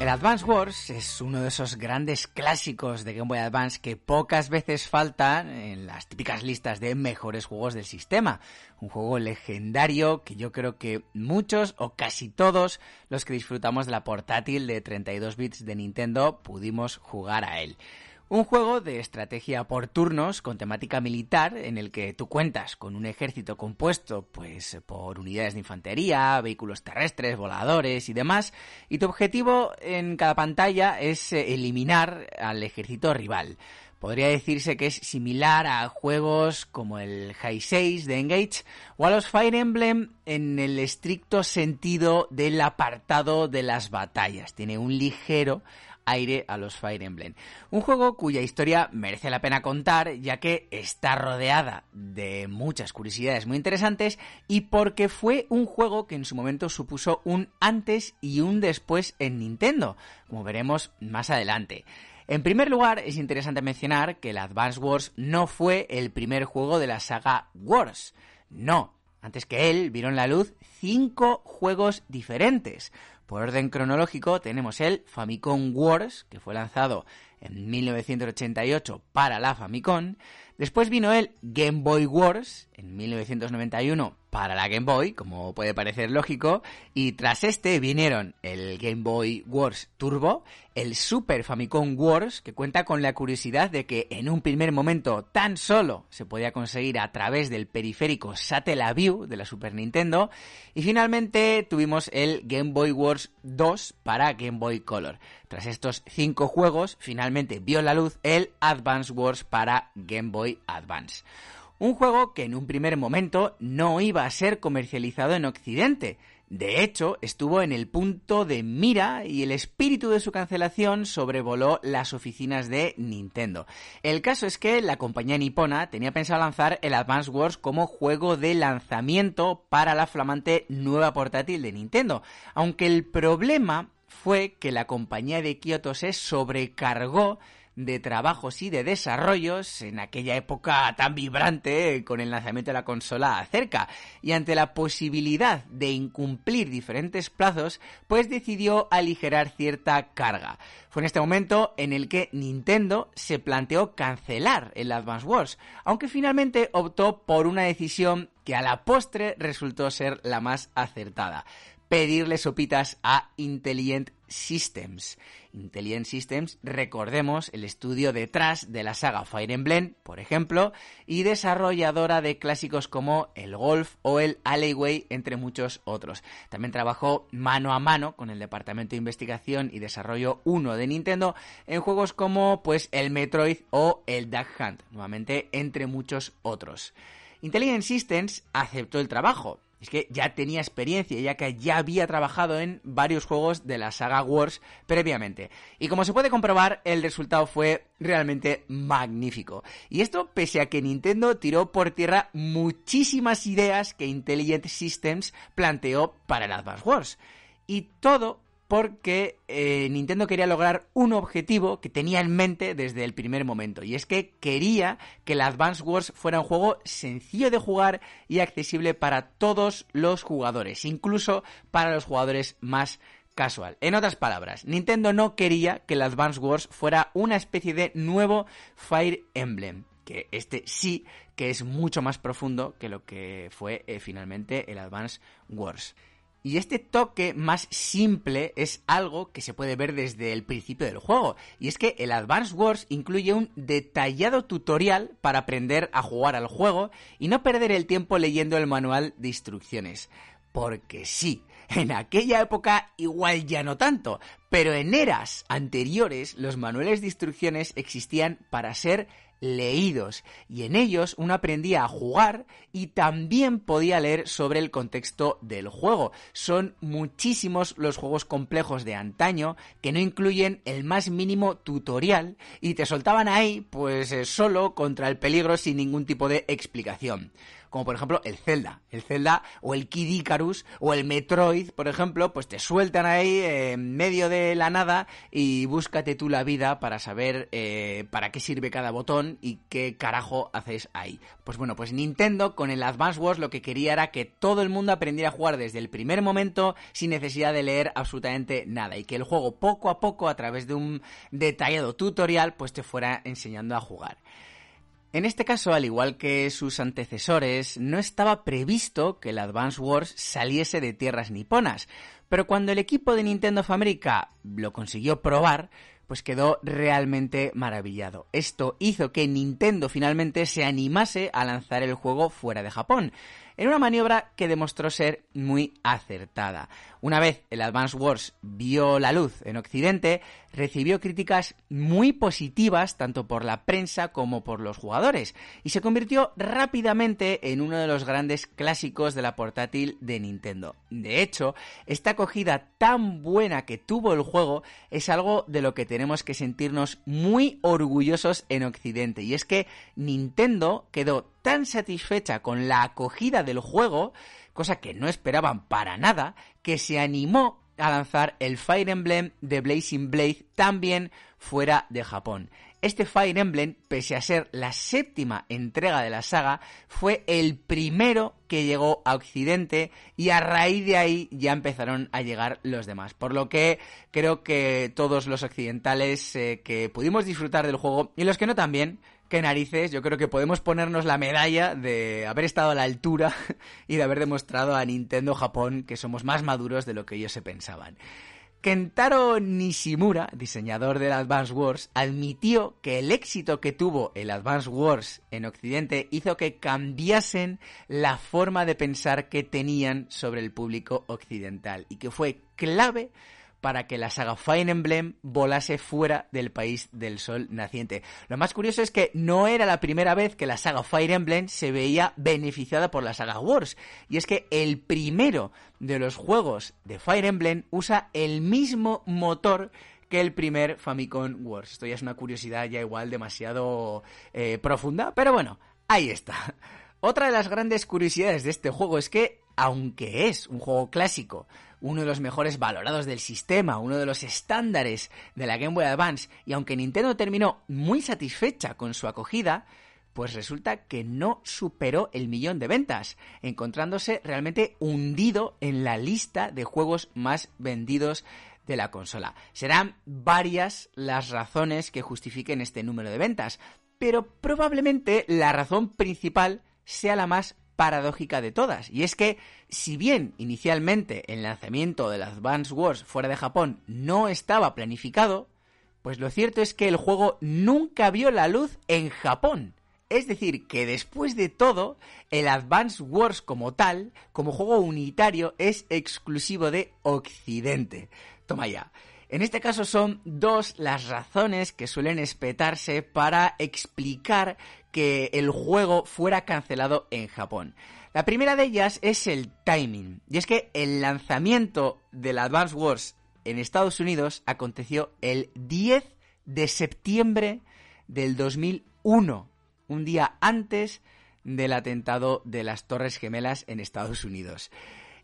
El Advance Wars es uno de esos grandes clásicos de Game Boy Advance que pocas veces faltan en las típicas listas de mejores juegos del sistema. Un juego legendario que yo creo que muchos o casi todos los que disfrutamos de la portátil de 32 bits de Nintendo pudimos jugar a él. Un juego de estrategia por turnos con temática militar en el que tú cuentas con un ejército compuesto pues por unidades de infantería, vehículos terrestres, voladores y demás, y tu objetivo en cada pantalla es eliminar al ejército rival. Podría decirse que es similar a juegos como el High 6 de Engage o a los Fire Emblem en el estricto sentido del apartado de las batallas. Tiene un ligero aire a los Fire Emblem. Un juego cuya historia merece la pena contar, ya que está rodeada de muchas curiosidades muy interesantes y porque fue un juego que en su momento supuso un antes y un después en Nintendo, como veremos más adelante. En primer lugar, es interesante mencionar que el Advance Wars no fue el primer juego de la saga Wars. No, antes que él vieron la luz 5 juegos diferentes. Por orden cronológico tenemos el Famicom Wars, que fue lanzado en 1988 para la Famicom. Después vino el Game Boy Wars en 1991 para la Game Boy, como puede parecer lógico. Y tras este vinieron el Game Boy Wars Turbo, el Super Famicom Wars, que cuenta con la curiosidad de que en un primer momento tan solo se podía conseguir a través del periférico Satellaview de la Super Nintendo. Y finalmente tuvimos el Game Boy Wars 2 para Game Boy Color. Tras estos 5 juegos, finalmente vio la luz el Advance Wars para Game Boy Advance. Un juego que en un primer momento no iba a ser comercializado en Occidente. De hecho, estuvo en el punto de mira y el espíritu de su cancelación sobrevoló las oficinas de Nintendo. El caso es que la compañía nipona tenía pensado lanzar el Advance Wars como juego de lanzamiento para la flamante nueva portátil de Nintendo, aunque el problema fue que la compañía de Kyoto se sobrecargó de trabajos y de desarrollos en aquella época tan vibrante con el lanzamiento de la consola cerca, y ante la posibilidad de incumplir diferentes plazos, pues decidió aligerar cierta carga. Fue en este momento en el que Nintendo se planteó cancelar el Advance Wars, aunque finalmente optó por una decisión que a la postre resultó ser la más acertada: pedirle sopitas a Intelligent Systems. Intelligent Systems, recordemos, el estudio detrás de la saga Fire Emblem, por ejemplo, y desarrolladora de clásicos como el Golf o el Alleyway, entre muchos otros. También trabajó mano a mano con el Departamento de Investigación y Desarrollo 1 de Nintendo en juegos como pues el Metroid o el Duck Hunt, nuevamente entre muchos otros. Intelligent Systems aceptó el trabajo. Es que ya tenía experiencia, ya que ya había trabajado en varios juegos de la saga Wars previamente. Y como se puede comprobar, el resultado fue realmente magnífico. Y esto pese a que Nintendo tiró por tierra muchísimas ideas que Intelligent Systems planteó para el Advance Wars. Y todo porque Nintendo quería lograr un objetivo que tenía en mente desde el primer momento, y es que quería que el Advance Wars fuera un juego sencillo de jugar y accesible para todos los jugadores, incluso para los jugadores más casual. En otras palabras, Nintendo no quería que el Advance Wars fuera una especie de nuevo Fire Emblem, que este sí que es mucho más profundo que lo que fue finalmente el Advance Wars. Y este toque más simple es algo que se puede ver desde el principio del juego, y es que el Advance Wars incluye un detallado tutorial para aprender a jugar al juego y no perder el tiempo leyendo el manual de instrucciones. Porque sí, en aquella época igual ya no tanto, pero en eras anteriores los manuales de instrucciones existían para ser leídos, y en ellos uno aprendía a jugar y también podía leer sobre el contexto del juego. Son muchísimos los juegos complejos de antaño que no incluyen el más mínimo tutorial y te soltaban ahí, pues solo contra el peligro sin ningún tipo de explicación. Como por ejemplo el Zelda o el Kid Icarus o el Metroid, por ejemplo, pues te sueltan ahí en medio de la nada y búscate tú la vida para saber para qué sirve cada botón y qué carajo haces ahí. Pues bueno, pues Nintendo con el Advance Wars lo que quería era que todo el mundo aprendiera a jugar desde el primer momento sin necesidad de leer absolutamente nada y que el juego poco a poco a través de un detallado tutorial pues te fuera enseñando a jugar. En este caso, al igual que sus antecesores, no estaba previsto que el Advance Wars saliese de tierras niponas, pero cuando el equipo de Nintendo of America lo consiguió probar, pues quedó realmente maravillado. Esto hizo que Nintendo finalmente se animase a lanzar el juego fuera de Japón, en una maniobra que demostró ser muy acertada. Una vez el Advance Wars vio la luz en Occidente, recibió críticas muy positivas tanto por la prensa como por los jugadores, y se convirtió rápidamente en uno de los grandes clásicos de la portátil de Nintendo. De hecho, esta acogida tan buena que tuvo el juego es algo de lo que tenemos que sentirnos muy orgullosos en Occidente, y es que Nintendo quedó tan satisfecha con la acogida del juego, cosa que no esperaban para nada, que se animó a lanzar el Fire Emblem de Blazing Blade también fuera de Japón. Este Fire Emblem, pese a ser la séptima entrega de la saga, fue el primero que llegó a Occidente y a raíz de ahí ya empezaron a llegar los demás. Por lo que creo que todos los occidentales que pudimos disfrutar del juego y los que no también, qué narices, yo creo que podemos ponernos la medalla de haber estado a la altura y de haber demostrado a Nintendo Japón que somos más maduros de lo que ellos se pensaban. Kentaro Nishimura, diseñador del Advance Wars, admitió que el éxito que tuvo el Advance Wars en Occidente hizo que cambiasen la forma de pensar que tenían sobre el público occidental y que fue clave para que la saga Fire Emblem volase fuera del país del sol naciente. Lo más curioso es que no era la primera vez que la saga Fire Emblem se veía beneficiada por la saga Wars, y es que el primero de los juegos de Fire Emblem usa el mismo motor que el primer Famicom Wars. Esto ya es una curiosidad ya igual demasiado profunda, pero bueno, ahí está. Otra de las grandes curiosidades de este juego es que, aunque es un juego clásico, uno de los mejores valorados del sistema, uno de los estándares de la Game Boy Advance, y aunque Nintendo terminó muy satisfecha con su acogida, pues resulta que no superó el 1,000,000 de ventas, encontrándose realmente hundido en la lista de juegos más vendidos de la consola. Serán varias las razones que justifiquen este número de ventas, pero probablemente la razón principal sea la más paradójica de todas, y es que si bien inicialmente el lanzamiento del Advance Wars fuera de Japón no estaba planificado, pues lo cierto es que el juego nunca vio la luz en Japón. Es decir, que después de todo, el Advance Wars como tal, como juego unitario, es exclusivo de Occidente. Toma ya. En este caso son dos las razones que suelen espetarse para explicar que el juego fuera cancelado en Japón. La primera de ellas es el timing, y es que el lanzamiento del Advance Wars en Estados Unidos aconteció el 10 de septiembre del 2001, un día antes del atentado de las Torres Gemelas en Estados Unidos.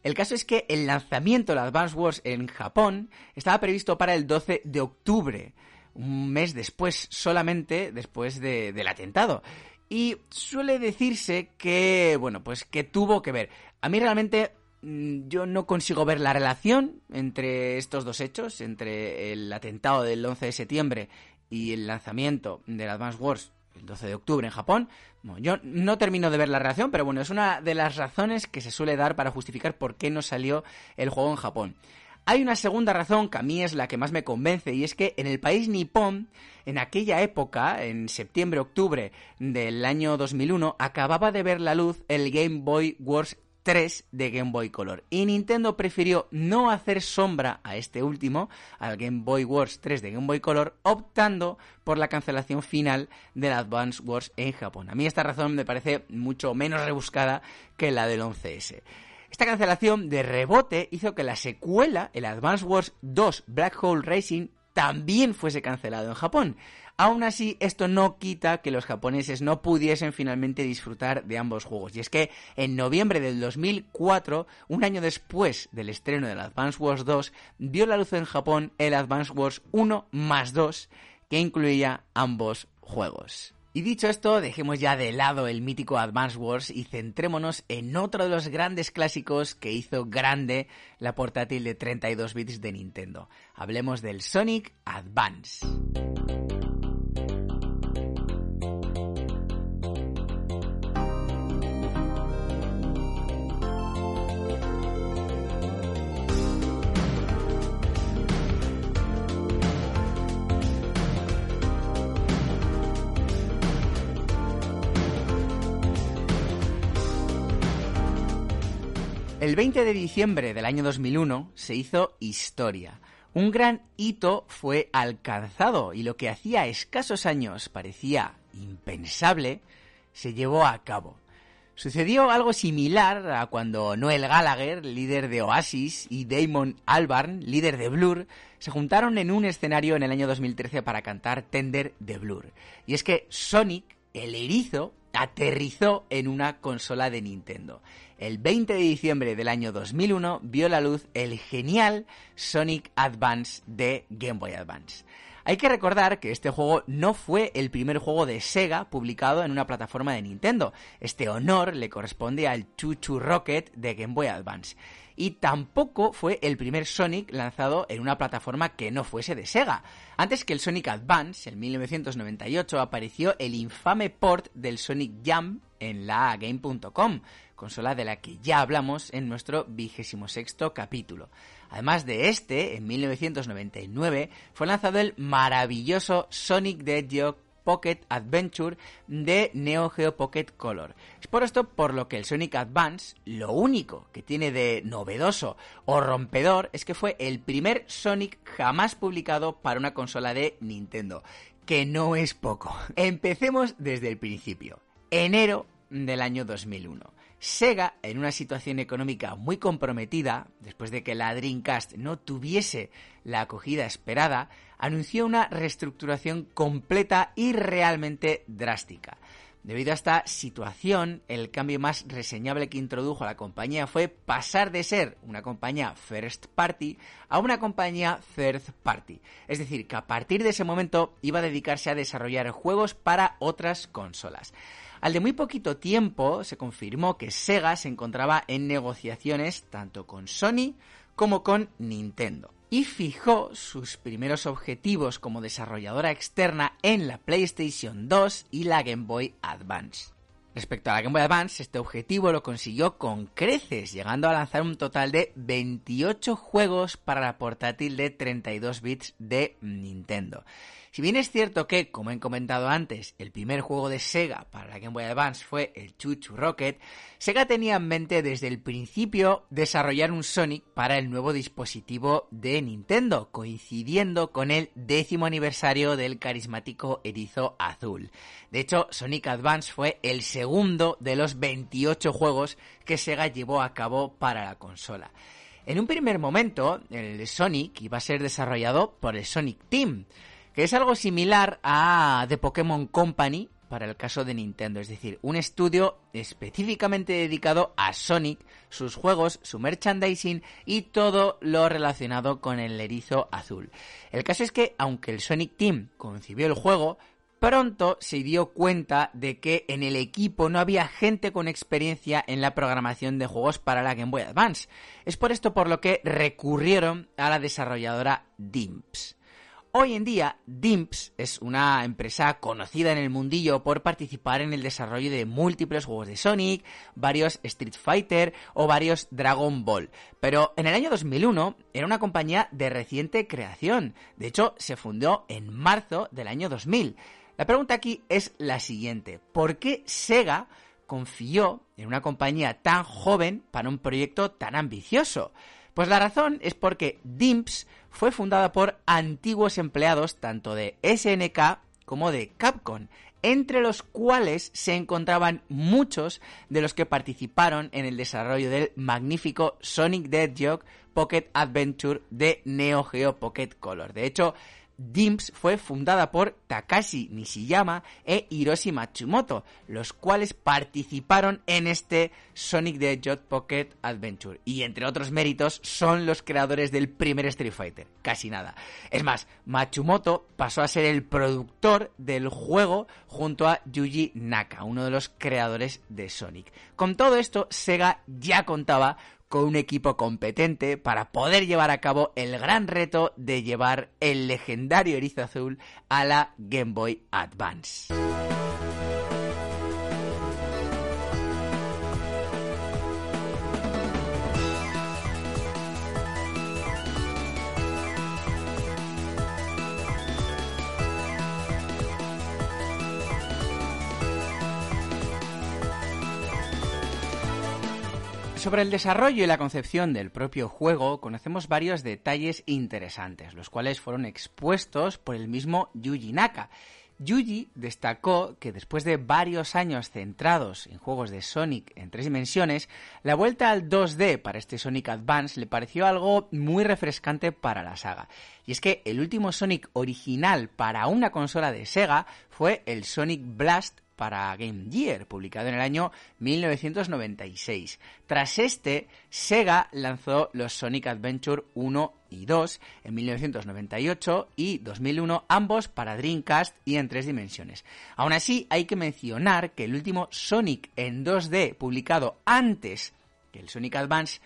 El caso es que el lanzamiento del Advance Wars en Japón estaba previsto para el 12 de octubre, un mes después, solamente después del atentado. Y suele decirse que, bueno, pues que tuvo que ver. A mí realmente yo no consigo ver la relación entre estos dos hechos, entre el atentado del 11 de septiembre y el lanzamiento del Advance Wars el 12 de octubre en Japón. Bueno, yo no termino de ver la relación, pero bueno, es una de las razones que se suele dar para justificar por qué no salió el juego en Japón. Hay una segunda razón que a mí es la que más me convence, y es que en el país nipón, en aquella época, en septiembre-octubre del año 2001, acababa de ver la luz el Game Boy Wars 3 de Game Boy Color, y Nintendo prefirió no hacer sombra a este último, al Game Boy Wars 3 de Game Boy Color, optando por la cancelación final del Advance Wars en Japón. A mí esta razón me parece mucho menos rebuscada que la del 11S. Esta cancelación de rebote hizo que la secuela, el Advance Wars 2 Black Hole Racing, también fuese cancelado en Japón. Aún así, esto no quita que los japoneses no pudiesen finalmente disfrutar de ambos juegos. Y es que en noviembre del 2004, un año después del estreno del Advance Wars 2, vio la luz en Japón el Advance Wars 1+2, que incluía ambos juegos. Y dicho esto, dejemos ya de lado el mítico Advance Wars y centrémonos en otro de los grandes clásicos que hizo grande la portátil de 32 bits de Nintendo. Hablemos del Sonic Advance. El 20 de diciembre del año 2001 se hizo historia. Un gran hito fue alcanzado y lo que hacía escasos años parecía impensable, se llevó a cabo. Sucedió algo similar a cuando Noel Gallagher, líder de Oasis, y Damon Albarn, líder de Blur, se juntaron en un escenario en el año 2013 para cantar Tender de Blur. Y es que Sonic, el erizo, aterrizó en una consola de Nintendo. El 20 de diciembre del año 2001 vio la luz el genial Sonic Advance de Game Boy Advance. Hay que recordar que este juego no fue el primer juego de Sega publicado en una plataforma de Nintendo. Este honor le corresponde al Choo-Choo Rocket de Game Boy Advance. Y tampoco fue el primer Sonic lanzado en una plataforma que no fuese de Sega. Antes que el Sonic Advance, en 1998, apareció el infame port del Sonic Jam en la Game.com, consola de la que ya hablamos en nuestro 26º capítulo. Además de este, en 1999, fue lanzado el maravilloso Sonic the Hedgehog Pocket Adventure de Neo Geo Pocket Color. Es por esto por lo que el Sonic Advance, lo único que tiene de novedoso o rompedor, es que fue el primer Sonic jamás publicado para una consola de Nintendo, que no es poco. Empecemos desde el principio, enero del año 2001. Sega, en una situación económica muy comprometida, después de que la Dreamcast no tuviese la acogida esperada, anunció una reestructuración completa y realmente drástica. Debido a esta situación, el cambio más reseñable que introdujo a la compañía fue pasar de ser una compañía first party a una compañía third party. Es decir, que a partir de ese momento iba a dedicarse a desarrollar juegos para otras consolas. Al de muy poquito tiempo se confirmó que Sega se encontraba en negociaciones tanto con Sony como con Nintendo, y fijó sus primeros objetivos como desarrolladora externa en la PlayStation 2 y la Game Boy Advance. Respecto a la Game Boy Advance, este objetivo lo consiguió con creces, llegando a lanzar un total de 28 juegos para la portátil de 32 bits de Nintendo. Si bien es cierto que, como he comentado antes, el primer juego de Sega para la Game Boy Advance fue el Choo-Choo Rocket, Sega tenía en mente desde el principio desarrollar un Sonic para el nuevo dispositivo de Nintendo, coincidiendo con el 10º aniversario del carismático erizo azul. De hecho, Sonic Advance fue el segundo de los 28 juegos que Sega llevó a cabo para la consola. En un primer momento, el Sonic iba a ser desarrollado por el Sonic Team, que es algo similar a The Pokémon Company para el caso de Nintendo, es decir, un estudio específicamente dedicado a Sonic, sus juegos, su merchandising y todo lo relacionado con el erizo azul. El caso es que, aunque el Sonic Team concibió el juego, pronto se dio cuenta de que en el equipo no había gente con experiencia en la programación de juegos para la Game Boy Advance. Es por esto por lo que recurrieron a la desarrolladora DIMPS. Hoy en día, Dimps es una empresa conocida en el mundillo por participar en el desarrollo de múltiples juegos de Sonic, varios Street Fighter o varios Dragon Ball. Pero en el año 2001 era una compañía de reciente creación. De hecho, se fundó en marzo del año 2000. La pregunta aquí es la siguiente: ¿por qué Sega confió en una compañía tan joven para un proyecto tan ambicioso? Pues la razón es porque Dimps fue fundada por antiguos empleados tanto de SNK como de Capcom, entre los cuales se encontraban muchos de los que participaron en el desarrollo del magnífico Sonic the Hedgehog Pocket Adventure de Neo Geo Pocket Color. De hecho, Dimps fue fundada por Takashi Nishiyama e Hiroshi Matsumoto, los cuales participaron en este Sonic the Hedgehog Pocket Adventure. Y entre otros méritos, son los creadores del primer Street Fighter. Casi nada. Es más, Matsumoto pasó a ser el productor del juego junto a Yuji Naka, uno de los creadores de Sonic. Con todo esto, Sega ya contaba con un equipo competente para poder llevar a cabo el gran reto de llevar el legendario erizo azul a la Game Boy Advance. Sobre el desarrollo y la concepción del propio juego conocemos varios detalles interesantes, los cuales fueron expuestos por el mismo Yuji Naka. Yuji destacó que después de varios años centrados en juegos de Sonic en tres dimensiones, la vuelta al 2D para este Sonic Advance le pareció algo muy refrescante para la saga. Y es que el último Sonic original para una consola de Sega fue el Sonic Blast para Game Gear, publicado en el año 1996. Tras este, Sega lanzó los Sonic Adventure 1 y 2 en 1998 y 2001, ambos para Dreamcast y en tres dimensiones. Aún así, hay que mencionar que el último Sonic en 2D, publicado antes que el Sonic Advance,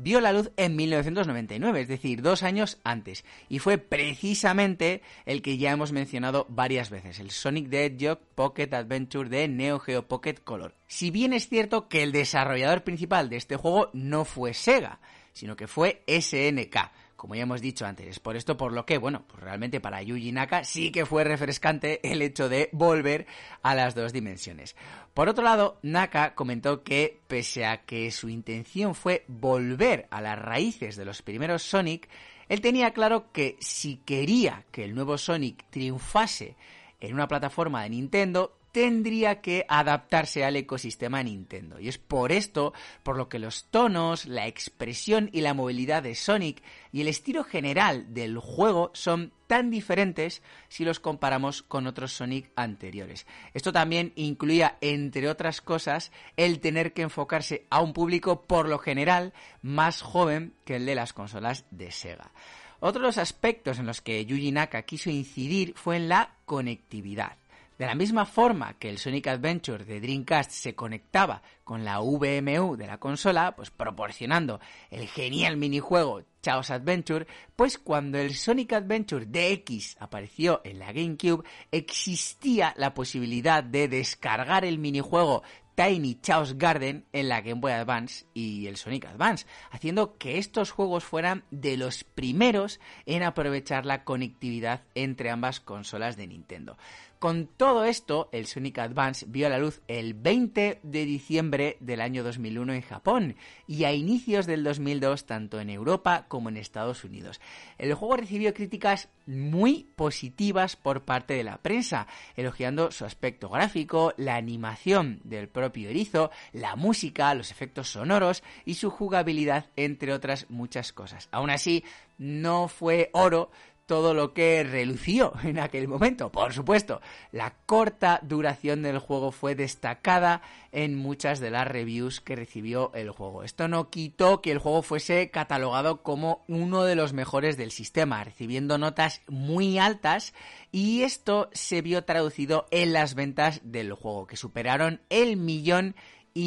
vio la luz en 1999, es decir, 2 años antes, y fue precisamente el que ya hemos mencionado varias veces, el Sonic the Hedgehog Pocket Adventure de Neo Geo Pocket Color. Si bien es cierto que el desarrollador principal de este juego no fue Sega, sino que fue SNK, como ya hemos dicho antes. Es por esto por lo que, bueno, pues realmente para Yuji Naka sí que fue refrescante el hecho de volver a las dos dimensiones. Por otro lado, Naka comentó que, pese a que su intención fue volver a las raíces de los primeros Sonic, él tenía claro que si quería que el nuevo Sonic triunfase en una plataforma de Nintendo, tendría que adaptarse al ecosistema Nintendo. Y es por esto por lo que los tonos, la expresión y la movilidad de Sonic y el estilo general del juego son tan diferentes si los comparamos con otros Sonic anteriores. Esto también incluía, entre otras cosas, el tener que enfocarse a un público por lo general más joven que el de las consolas de Sega. Otro de los aspectos en los que Yuji Naka quiso incidir fue en la conectividad. De la misma forma que el Sonic Adventure de Dreamcast se conectaba con la VMU de la consola, pues proporcionando el genial minijuego Chaos Adventure, pues cuando el Sonic Adventure DX apareció en la GameCube, existía la posibilidad de descargar el minijuego Tiny Chaos Garden en la Game Boy Advance y el Sonic Advance, haciendo que estos juegos fueran de los primeros en aprovechar la conectividad entre ambas consolas de Nintendo. Con todo esto, el Sonic Advance vio a la luz el 20 de diciembre del año 2001 en Japón y a inicios del 2002 tanto en Europa como en Estados Unidos. El juego recibió críticas muy positivas por parte de la prensa, elogiando su aspecto gráfico, la animación del propio erizo, la música, los efectos sonoros y su jugabilidad, entre otras muchas cosas. Aún así, no fue oro todo lo que relució en aquel momento. Por supuesto, la corta duración del juego fue destacada en muchas de las reviews que recibió el juego. Esto no quitó que el juego fuese catalogado como uno de los mejores del sistema, recibiendo notas muy altas, y esto se vio traducido en las ventas del juego, que superaron 1,5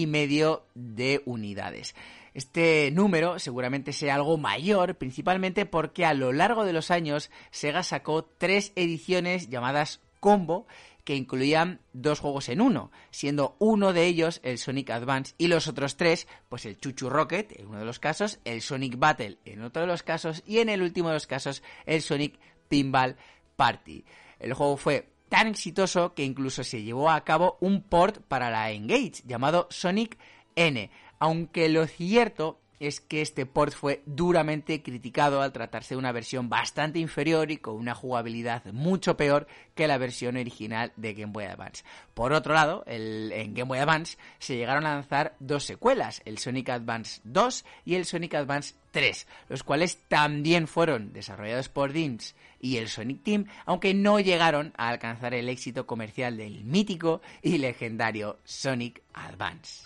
millones de unidades. Este número seguramente sea algo mayor, principalmente porque a lo largo de los años Sega sacó 3 ediciones llamadas Combo, que incluían 2 juegos en uno, siendo uno de ellos el Sonic Advance y los otros 3, pues el Chuchu Rocket en uno de los casos, el Sonic Battle en otro de los casos y en el último de los casos el Sonic Pinball Party. El juego fue tan exitoso que incluso se llevó a cabo un port para la N-Gage llamado Sonic N, aunque lo cierto es que este port fue duramente criticado al tratarse de una versión bastante inferior y con una jugabilidad mucho peor que la versión original de Game Boy Advance. Por otro lado, en Game Boy Advance se llegaron a lanzar 2 secuelas, el Sonic Advance 2 y el Sonic Advance 3, los cuales también fueron desarrollados por Dims y el Sonic Team, aunque no llegaron a alcanzar el éxito comercial del mítico y legendario Sonic Advance.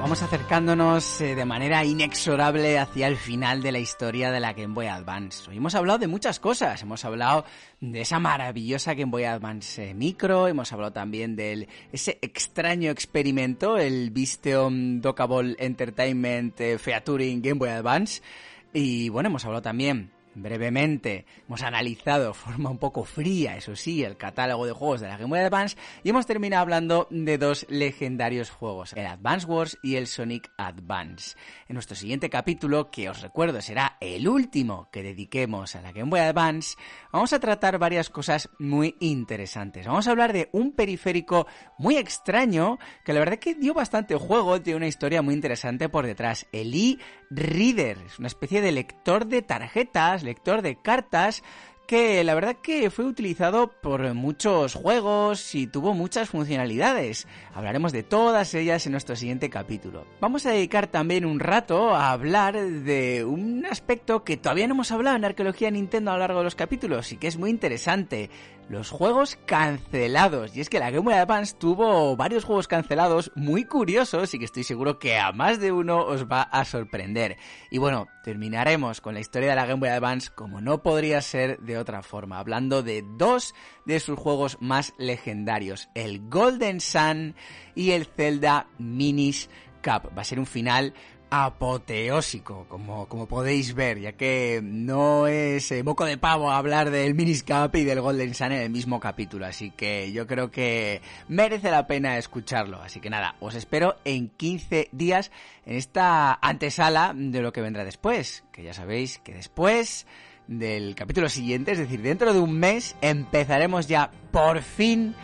Vamos acercándonos de manera inexorable hacia el final de la historia de la Game Boy Advance. Hoy hemos hablado de muchas cosas. Hemos hablado de esa maravillosa Game Boy Advance Micro. Hemos hablado también de ese extraño experimento, el Visteon Dockable Entertainment Featuring Game Boy Advance. Y bueno, hemos hablado también brevemente, hemos analizado de forma un poco fría, eso sí, el catálogo de juegos de la Game Boy Advance y hemos terminado hablando de 2 legendarios juegos, el Advance Wars y el Sonic Advance. En nuestro siguiente capítulo, que os recuerdo será el último que dediquemos a la Game Boy Advance, vamos a tratar varias cosas muy interesantes. Vamos a hablar de un periférico muy extraño que la verdad que dio bastante juego, tiene una historia muy interesante por detrás, el e-reader, es una especie de lector de tarjetas, lector de cartas, que la verdad que fue utilizado por muchos juegos y tuvo muchas funcionalidades. Hablaremos de todas ellas en nuestro siguiente capítulo. Vamos a dedicar también un rato a hablar de un aspecto que todavía no hemos hablado en Arqueología Nintendo a lo largo de los capítulos y que es muy interesante, los juegos cancelados. Y es que la Game Boy Advance tuvo varios juegos cancelados muy curiosos y que estoy seguro que a más de uno os va a sorprender. Y bueno, terminaremos con la historia de la Game Boy Advance como no podría ser de otra forma, hablando de 2 de sus juegos más legendarios, el Golden Sun y el Zelda Minish Cap. Va a ser un final apoteósico, como podéis ver, ya que no es moco de pavo hablar del Minish Cap y del Golden Sun en el mismo capítulo, así que yo creo que merece la pena escucharlo. Así que nada, os espero en 15 días en esta antesala de lo que vendrá después, que ya sabéis que después del capítulo siguiente, es decir, dentro de un mes, empezaremos ya por fin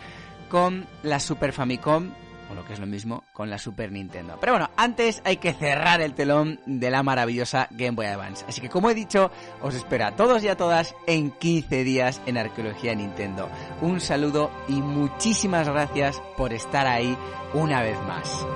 con la Super Famicom, o lo que es lo mismo, con la Super Nintendo. Pero bueno, antes hay que cerrar el telón de la maravillosa Game Boy Advance. Así que, como he dicho, os espero a todos y a todas en 15 días en Arqueología Nintendo. Un saludo y muchísimas gracias por estar ahí una vez más.